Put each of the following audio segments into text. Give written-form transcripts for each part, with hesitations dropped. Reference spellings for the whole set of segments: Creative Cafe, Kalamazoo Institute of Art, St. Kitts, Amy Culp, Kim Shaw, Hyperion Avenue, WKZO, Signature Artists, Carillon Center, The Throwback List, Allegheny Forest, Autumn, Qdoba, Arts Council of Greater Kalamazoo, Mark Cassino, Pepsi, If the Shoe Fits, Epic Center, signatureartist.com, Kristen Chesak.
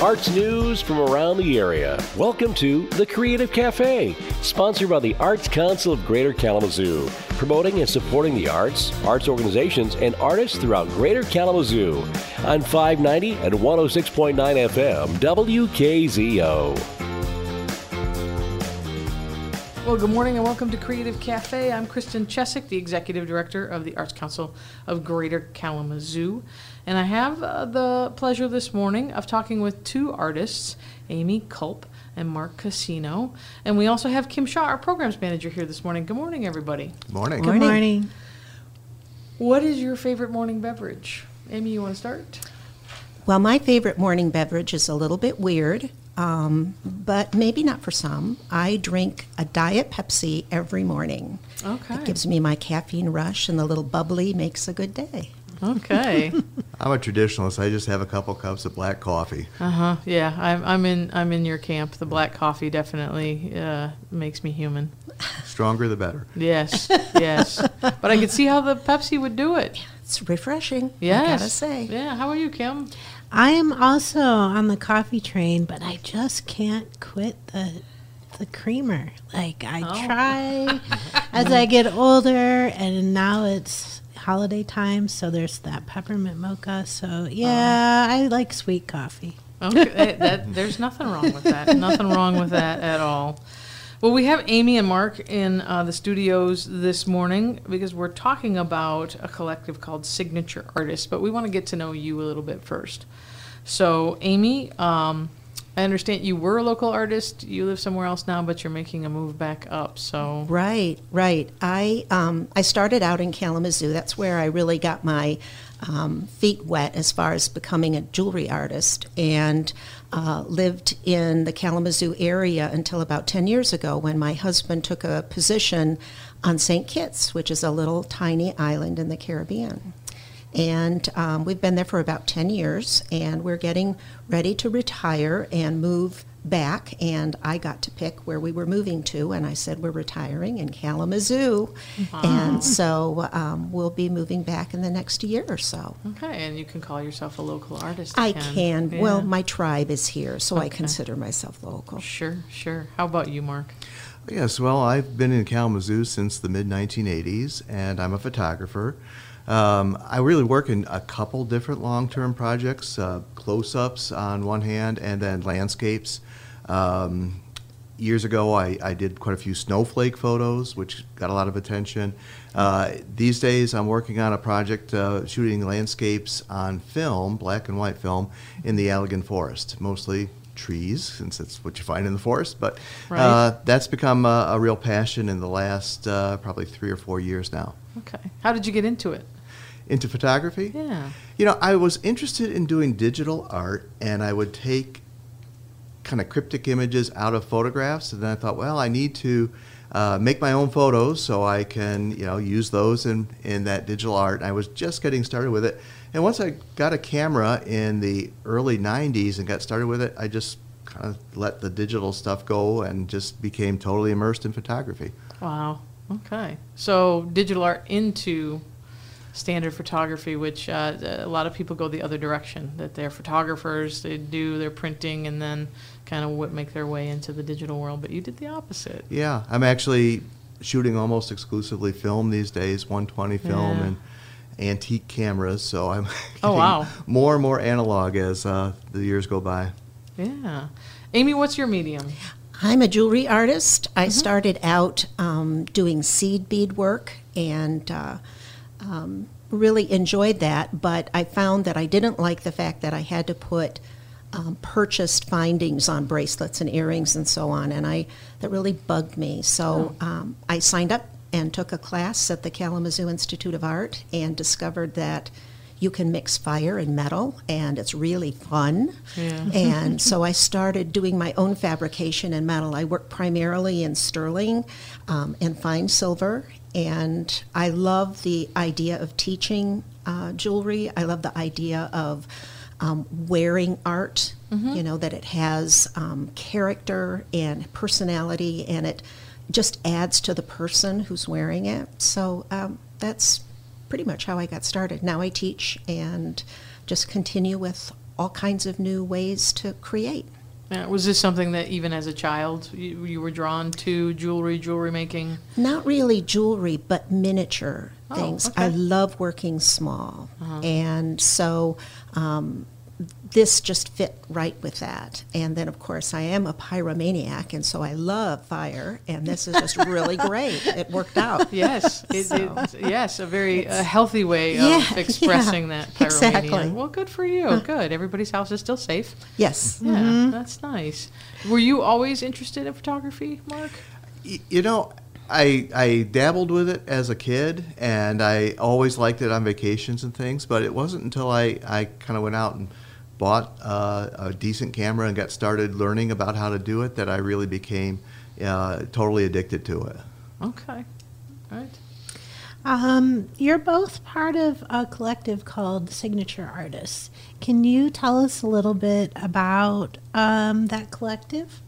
Arts news from around the area. Welcome to The Creative Cafe, sponsored by the Arts Council of Greater Kalamazoo, promoting and supporting the arts, arts organizations, and artists throughout Greater Kalamazoo on 590 and 106.9 FM, WKZO. Well, good morning and welcome to Creative Cafe. I'm Kristen Chesak, the Executive Director of the Arts Council of Greater Kalamazoo. And I have the pleasure this morning of talking with two artists, Amy Culp and Mark Cassino. And we also have Kim Shaw, our programs manager, here this morning. Good morning, everybody. Morning. Good morning. What is your favorite morning beverage? Amy, you want to start? Well, my favorite morning beverage is a little bit weird, but maybe not for some. I drink a Diet Pepsi every morning. Okay. It gives me my caffeine rush, and the little bubbly makes a good day. Okay. I'm a traditionalist. I just have a couple cups of black coffee. Yeah, I'm in your camp. The black coffee definitely makes me human. Stronger the better. Yes, yes. But I could see how the Pepsi would do it. It's refreshing. Yes. I gotta say. Yeah. How are you, Kim? I am also on the coffee train, but I just can't quit the creamer. Like I try as I get older, and now it's holiday time, so there's that peppermint mocha. So yeah, I like sweet coffee. Okay, there's nothing wrong with that. Nothing wrong with that at all. Well, we have Amy and Mark in the studios this morning because we're talking about a collective called Signature Artists, but we want to get to know you a little bit first. So Amy, I understand you were a local artist. You live somewhere else now, but you're making a move back up. So right. I started out in Kalamazoo. That's where I really got my feet wet as far as becoming a jewelry artist, and lived in the Kalamazoo area until about 10 years ago when my husband took a position on St. Kitts, which is a little tiny island in the Caribbean. And we've been there for about 10 years, and we're getting ready to retire and move back. And I got to pick where we were moving to, and I said we're retiring in Kalamazoo. Wow. And so we'll be moving back in the next year or so. Okay, and you can call yourself a local artist. I can. Yeah. Well, my tribe is here, so okay. I consider myself local. Sure, sure. How about you, Mark? Yes, well, I've been in Kalamazoo since the mid-1980s, and I'm a photographer. I really work in a couple different long-term projects, close-ups on one hand, and then landscapes. Years ago, I did quite a few snowflake photos, which got a lot of attention. These days, I'm working on a project shooting landscapes on film, black and white film, in the Allegheny Forest, mostly trees, since that's what you find in the forest. But right. That's become a real passion in the last probably 3 or 4 years now. Okay. How did you get into it? Into photography? Yeah. You know, I was interested in doing digital art, and I would take kind of cryptic images out of photographs, and then I thought, well, I need to make my own photos so I can, you know, use those in that digital art. And I was just getting started with it, and once I got a camera in the early 90s and got started with it, I just kind of let the digital stuff go and just became totally immersed in photography. Wow. Okay, so digital art into standard photography, which a lot of people go the other direction, that they're photographers, they do their printing, and then kind of make their way into the digital world, but you did the opposite. Yeah, I'm actually shooting almost exclusively film these days, 120 film and antique cameras, so I'm more and more analog as the years go by. Yeah. Amy, what's your medium? I'm a jewelry artist. I started out doing seed bead work and really enjoyed that, but I found that I didn't like the fact that I had to put purchased findings on bracelets and earrings and so on, and that really bugged me. So I signed up and took a class at the Kalamazoo Institute of Art and discovered that you can mix fire and metal, and it's really fun. Yeah. And so I started doing my own fabrication in metal. I work primarily in sterling and fine silver, and I love the idea of teaching jewelry. I love the idea of wearing art, you know, that it has character and personality, and it just adds to the person who's wearing it. So that's pretty much how I got started. Now I teach and just continue with all kinds of new ways to create. Now, was this something that even as a child you were drawn to, jewelry making? Not really jewelry, but miniature things. Okay. I love working small. Uh-huh. And so this just fit right with that. And then, of course, I am a pyromaniac, and so I love fire, and this is just really great. It worked out. Yes, yes, a very healthy way of expressing that pyromania. Exactly. Well, good for you. Good. Everybody's house is still safe. Yes. Yeah, that's nice. Were you always interested in photography, Mark? You know, I dabbled with it as a kid, and I always liked it on vacations and things, but it wasn't until I kind of went out and bought a decent camera and got started learning about how to do it that I really became totally addicted to it. Okay. All right. You're both part of a collective called Signature Artists. Can you tell us a little bit about that collective?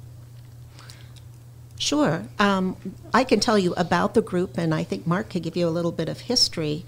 Sure. I can tell you about the group, and I think Mark could give you a little bit of history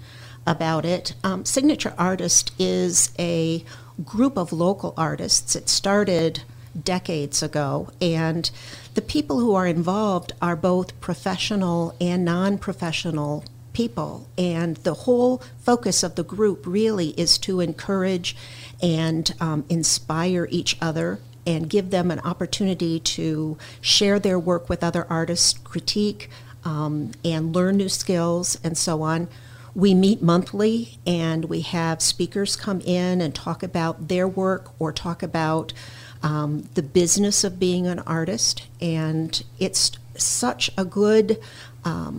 about it. Signature Artist is a group of local artists. It started decades ago, and the people who are involved are both professional and non-professional people, and the whole focus of the group really is to encourage and inspire each other and give them an opportunity to share their work with other artists, critique, and learn new skills, and so on. We meet monthly, and we have speakers come in and talk about their work or talk about the business of being an artist. And it's such a good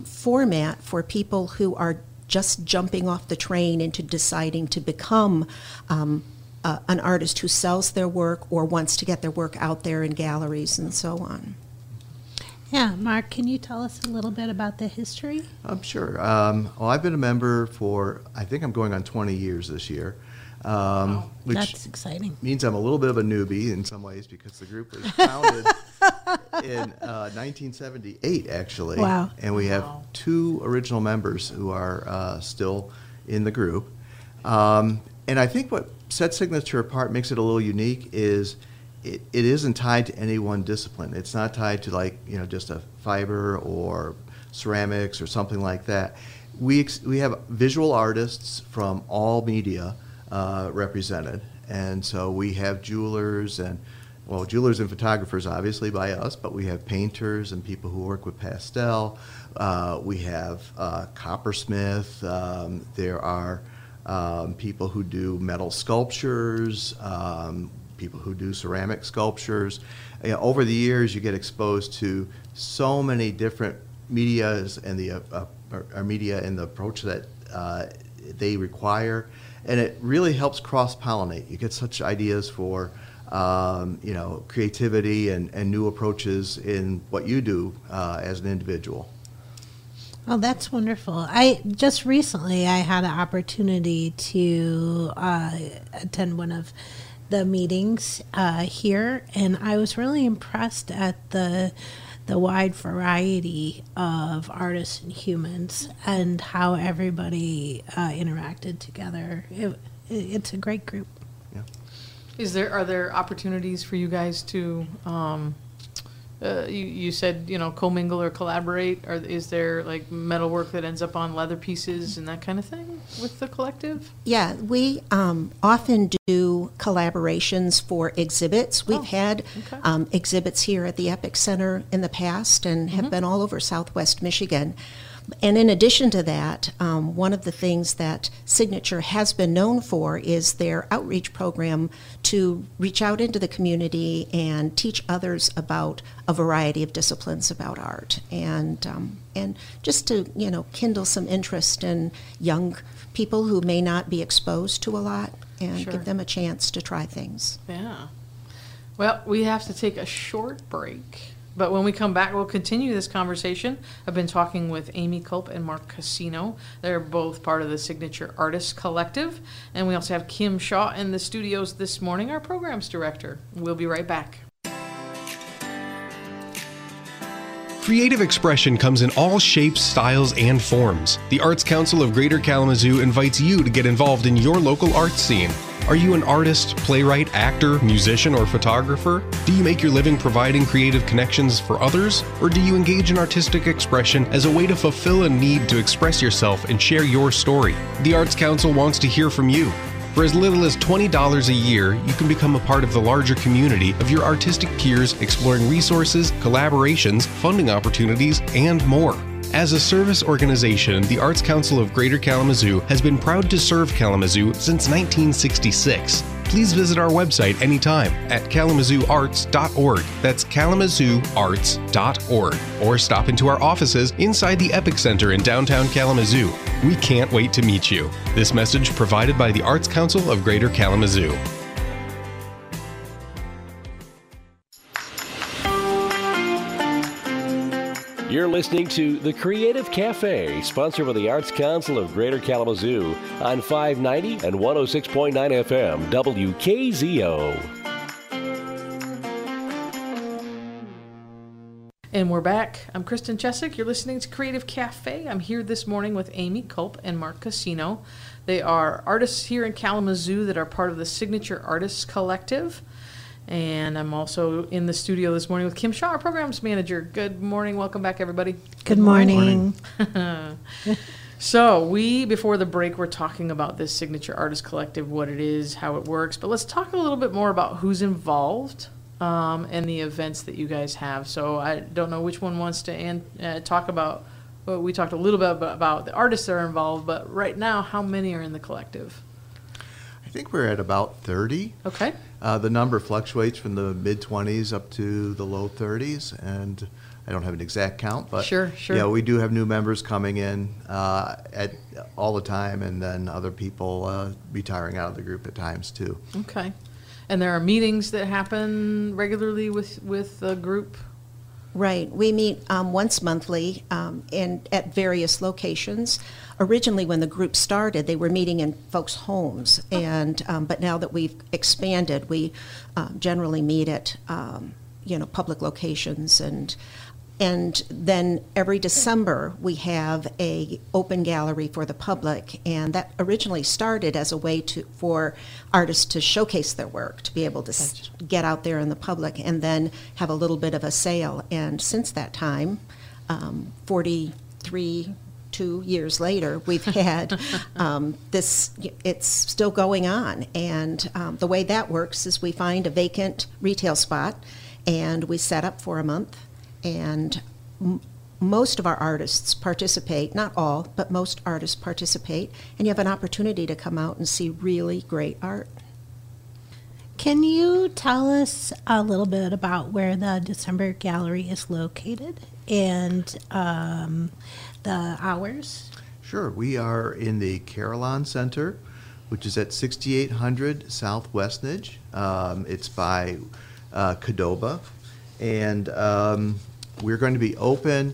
format for people who are just jumping off the train into deciding to become an artist who sells their work or wants to get their work out there in galleries and so on. Yeah, Mark, can you tell us a little bit about the history? I'm sure. I've been a member for, I think I'm going on 20 years this year. Wow, which that's exciting. Means I'm a little bit of a newbie in some ways because the group was founded in 1978, actually. Wow. And we have two original members who are still in the group. And I think what sets Signature apart, makes it a little unique, is it isn't tied to any one discipline. It's not tied to, like, you know, just a fiber or ceramics or something like that. We have visual artists from all media represented, and so we have jewelers and photographers, obviously by us, but we have painters and people who work with pastel. We have coppersmith. There are people who do metal sculptures. People who do ceramic sculptures. You know, over the years, you get exposed to so many different medias and the media and the approach that they require, and it really helps cross-pollinate. You get such ideas for creativity and new approaches in what you do as an individual. Oh, that's wonderful. I just recently had an opportunity to attend one of the meetings here, and I was really impressed at the wide variety of artists and humans and how everybody interacted together. It's a great group. Yeah. Are there opportunities for you guys to you said, you know, commingle or collaborate? Is there, like, metalwork that ends up on leather pieces and that kind of thing with the collective? Yeah, we often do collaborations for exhibits. We've had exhibits here at the Epic Center in the past and have been all over Southwest Michigan. And in addition to that, one of the things that Signature has been known for is their outreach program to reach out into the community and teach others about a variety of disciplines about art, and just to, you know, kindle some interest in young people who may not be exposed to a lot and give them a chance to try things. Yeah. Well, we have to take a short break. But when we come back, we'll continue this conversation. I've been talking with Amy Culp and Mark Cassino. They're both part of the Signature Artists Collective. And we also have Kim Shaw in the studios this morning, our programs director. We'll be right back. Creative expression comes in all shapes, styles, and forms. The Arts Council of Greater Kalamazoo invites you to get involved in your local art scene. Are you an artist, playwright, actor, musician, or photographer? Do you make your living providing creative connections for others? Or do you engage in artistic expression as a way to fulfill a need to express yourself and share your story? The Arts Council wants to hear from you. For as little as $20 a year, you can become a part of the larger community of your artistic peers, exploring resources, collaborations, funding opportunities, and more. As a service organization, the Arts Council of Greater Kalamazoo has been proud to serve Kalamazoo since 1966. Please visit our website anytime at kalamazooarts.org. That's kalamazooarts.org. Or stop into our offices inside the Epic Center in downtown Kalamazoo. We can't wait to meet you. This message provided by the Arts Council of Greater Kalamazoo. You're listening to The Creative Cafe, sponsored by the Arts Council of Greater Kalamazoo on 590 and 106.9 FM, WKZO. And we're back. I'm Kristen Chesak. You're listening to Creative Cafe. I'm here this morning with Amy Culp and Mark Cassino. They are artists here in Kalamazoo that are part of the Signature Artists Collective. And I'm also in the studio this morning with Kim Shaw, our programs manager. Good morning. Welcome back, everybody. Good morning. So before the break, we're talking about this Signature Artist Collective, what it is, how it works. But let's talk a little bit more about who's involved and the events that you guys have. So I don't know which one wants to talk about. Well, we talked a little bit about the artists that are involved, but right now, how many are in the collective? I think we're at about 30. Okay. The number fluctuates from the mid-20s up to the low 30s, and I don't have an exact count, but yeah, we do have new members coming in all the time, and then other people retiring out of the group at times too. Okay, and there are meetings that happen regularly with the group. Right, we meet once monthly and at various locations. Originally, when the group started, they were meeting in folks' homes, and but now that we've expanded, we generally meet at public locations, and then every December we have a open gallery for the public, and that originally started as a way for artists to showcase their work, to be able to get out there in the public, and then have a little bit of a sale. And since that time, 42 years later, we've had this, it's still going on. And the way that works is we find a vacant retail spot and we set up for a month. And most of our artists participate, not all, but most artists participate. And you have an opportunity to come out and see really great art. Can you tell us a little bit about where the December gallery is located and the hours? Sure. We are in the Carillon Center, which is at 6800 South Westridge. It's by Qdoba. And we're going to be open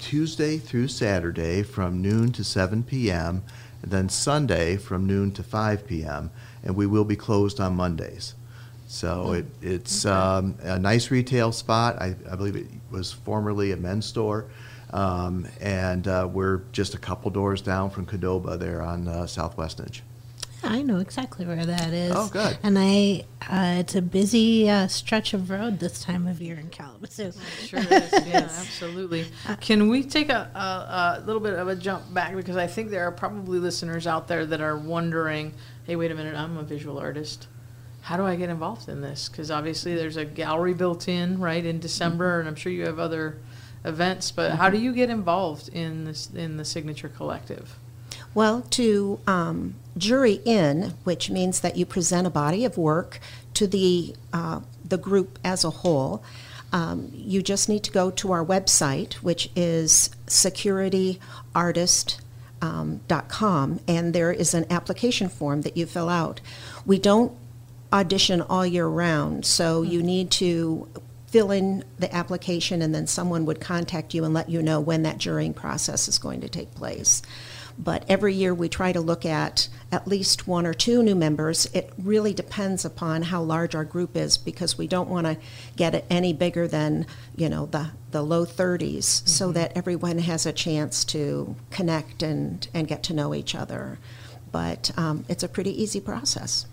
Tuesday through Saturday from noon to 7 p.m., and then Sunday from noon to 5 p.m., and we will be closed on Mondays. So it's a nice retail spot. I believe it was formerly a men's store, and we're just a couple doors down from Qdoba there on South Westridge. I know exactly where that is. Oh, good. And it's a busy stretch of road this time of year in Kalamazoo. It sure is. Yeah, absolutely. Can we take a little bit of a jump back? Because I think there are probably listeners out there that are wondering, hey, wait a minute, I'm a visual artist. How do I get involved in this? Because obviously there's a gallery built in, right, in December, and I'm sure you have other events. But how do you get involved in the Signature Collective? Well, to jury in, which means that you present a body of work to the group as a whole, you just need to go to our website, which is signatureartist.com, and there is an application form that you fill out. We don't audition all year round, so you need to fill in the application, and then someone would contact you and let you know when that jurying process is going to take place. But every year we try to look at least one or two new members. It really depends upon how large our group is, because we don't want to get it any bigger than, the low 30s, so that everyone has a chance to connect and get to know each other. but it's a pretty easy process.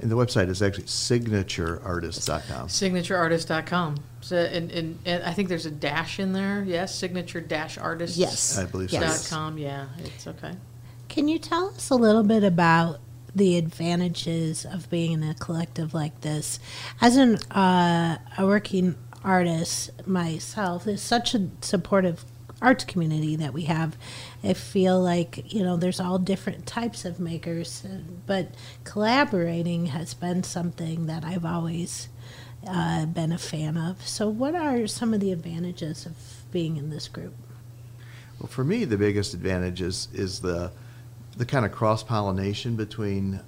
And the website is actually signatureartist.com. Signatureartist.com. So, and I think there's a dash in there, yes? Signature-artist.com. Yes. I believe so. Yes. .com, yeah, it's okay. Can you tell us a little bit about the advantages of being in a collective like this? As a working artist myself, there's such a supportive arts community that we have. I feel like, you know, there's all different types of makers, but collaborating has been something that I've always been a fan of. So what are some of the advantages of being in this group? Well, for me, the biggest advantage is the kind of cross-pollination between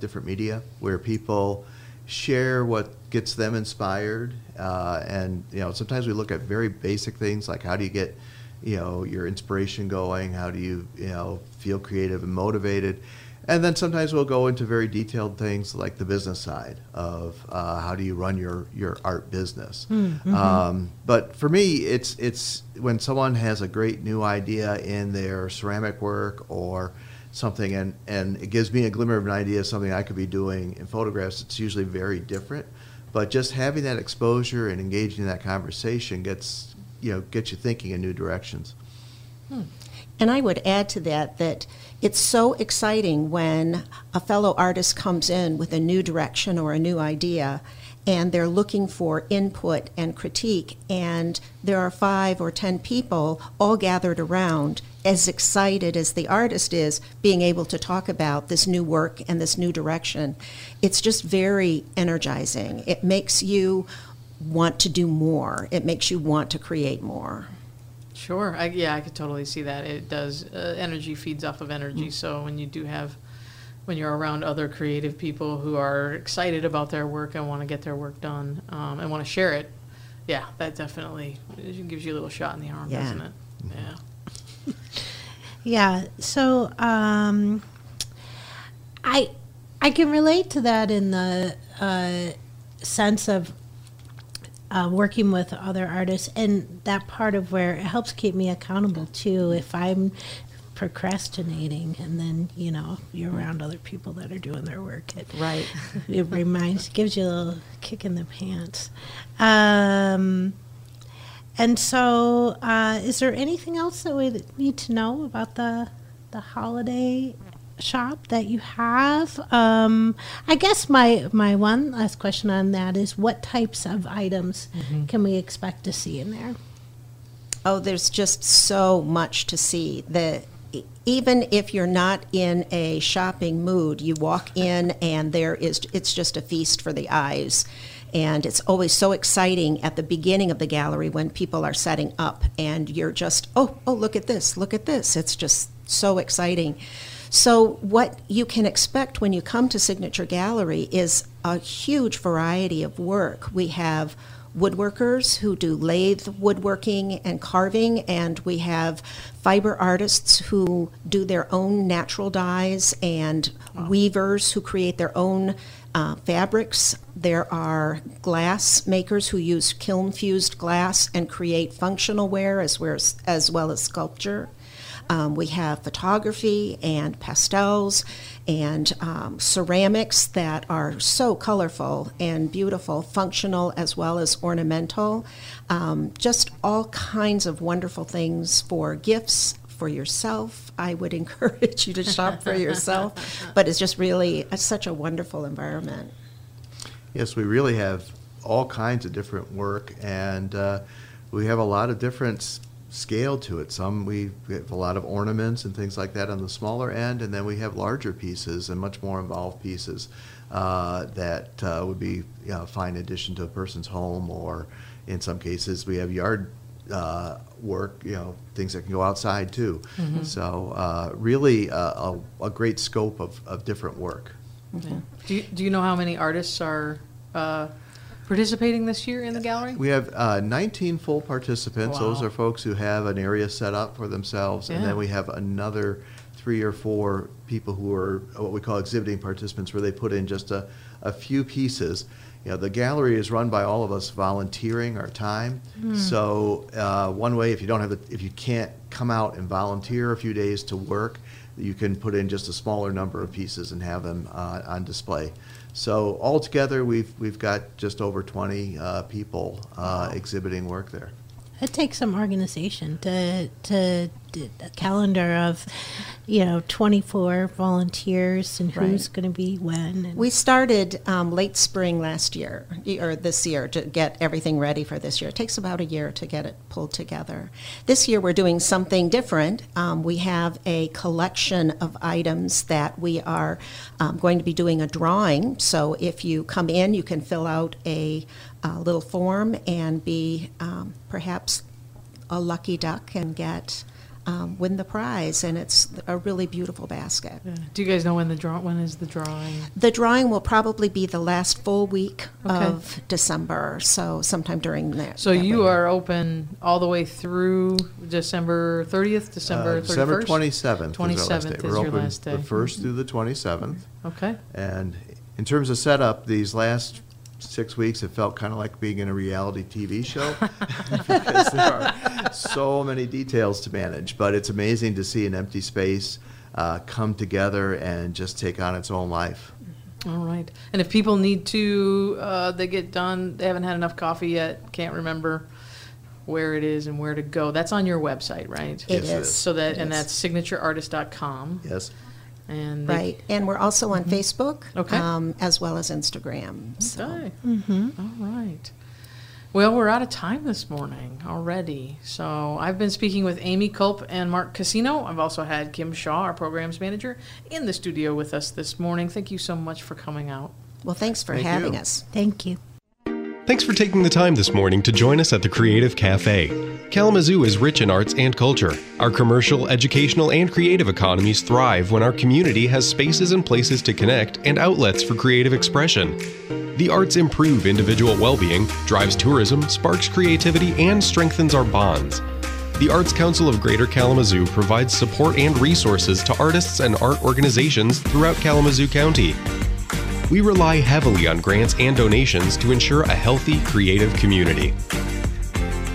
different media, where people share what gets them inspired. And, you know, sometimes we look at very basic things like, how do you get, you know, your inspiration going? How do you, you know, feel creative and motivated? And then sometimes we'll go into very detailed things like the business side of how do you run your art business. Mm-hmm. But for me, it's when someone has a great new idea in their ceramic work or something, and it gives me a glimmer of an idea of something I could be doing in photographs. It's usually very different, but just having that exposure and engaging in that conversation gets you thinking in new directions. And I would add to that it's so exciting when a fellow artist comes in with a new direction or a new idea, and they're looking for input and critique, and there are 5 or 10 people all gathered around, as excited as the artist is, being able to talk about this new work and this new direction. It's just very energizing. It makes you want to do more. It makes you want to create more. Sure. I could totally see that. It does. Energy feeds off of energy. Mm-hmm. So when you're around other creative people who are excited about their work and want to get their work done and want to share it, yeah, that definitely gives you a little shot in the arm, doesn't it? Yeah. Yeah. So I can relate to that in the sense of working with other artists, and that part of where it helps keep me accountable too. If I'm procrastinating, and then you're around other people that are doing their work, it gives you a little kick in the pants. And so, is there anything else that we need to know about the holiday shop that you have? I guess my one last question on that is, what types of items can we expect to see in there? Oh, there's just so much to see. Even if you're not in a shopping mood, you walk in and it's just a feast for the eyes. And it's always so exciting at the beginning of the gallery when people are setting up, and you're just, oh, look at this, look at this. It's just so exciting. So what you can expect when you come to Signature Gallery is a huge variety of work. We have woodworkers who do lathe woodworking and carving, and we have fiber artists who do their own natural dyes, and weavers who create their own fabrics. There are glass makers who use kiln-fused glass and create functional wear as well as sculpture. We have photography and pastels and ceramics that are so colorful and beautiful, functional as well as ornamental. Just all kinds of wonderful things for gifts for yourself. I would encourage you to shop for yourself, but it's just really such a wonderful environment. Yes, we really have all kinds of different work, and we have a lot of different scale to it. Some, we have a lot of ornaments and things like that on the smaller end, and then we have larger pieces and much more involved pieces that would be a fine addition to a person's home, or in some cases we have yard work, things that can go outside too. Mm-hmm. So really a great scope of different work. Okay. Do you know how many artists are participating this year in the gallery? We have 19 full participants. Wow. Those are folks who have an area set up for themselves, and then we have another 3 or 4 people who are what we call exhibiting participants, where they put in just a few pieces. The gallery is run by all of us volunteering our time. So one way, if you can't come out and volunteer a few days to work, you can put in just a smaller number of pieces and have them on display. So altogether, we've got just over 20 people exhibiting work there. It takes some organization to a calendar of, 24 volunteers and who's going to be when. And we started late spring last year, or this year, to get everything ready for this year. It takes about a year to get it pulled together. This year we're doing something different. We have a collection of items that we are going to be doing a drawing. So if you come in, you can fill out a little form and be perhaps a lucky duck and get win the prize, and it's a really beautiful basket. Yeah. Do you guys know when is the drawing? The drawing will probably be the last full week of December, so sometime during that. So that you are open all the way through December 30th, December 31st? December 27th. 27th is your last day. We're open the 1st through the 27th. Okay. And in terms of setup, these last 6 weeks, it felt kind of like being in a reality TV show because there are so many details to manage. But it's amazing to see an empty space come together and just take on its own life. All right. And if people need to, they get done, they haven't had enough coffee yet, can't remember where it is and where to go. That's on your website, right? It is. So that, and that's signatureartist.com. Yes. And and we're also on Facebook, as well as Instagram. So. Okay. Mm-hmm. All right. Well, we're out of time this morning already. So I've been speaking with Amy Culp and Mark Cassino. I've also had Kim Shaw, our programs manager, in the studio with us this morning. Thank you so much for coming out. Well, thanks for having us. Thank you. Thanks for taking the time this morning to join us at the Creative Cafe. Kalamazoo is rich in arts and culture. Our commercial, educational, and creative economies thrive when our community has spaces and places to connect and outlets for creative expression. The arts improve individual well-being, drives tourism, sparks creativity, and strengthens our bonds. The Arts Council of Greater Kalamazoo provides support and resources to artists and art organizations throughout Kalamazoo County. We rely heavily on grants and donations to ensure a healthy, creative community.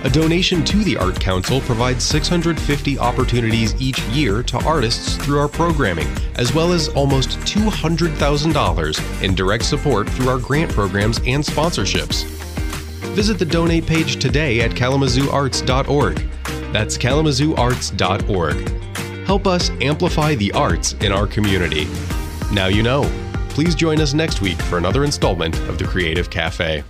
A donation to the Art Council provides 650 opportunities each year to artists through our programming, as well as almost $200,000 in direct support through our grant programs and sponsorships. Visit the donate page today at kalamazooarts.org. That's kalamazooarts.org. Help us amplify the arts in our community. Now you know. Please join us next week for another installment of the Creative Cafe.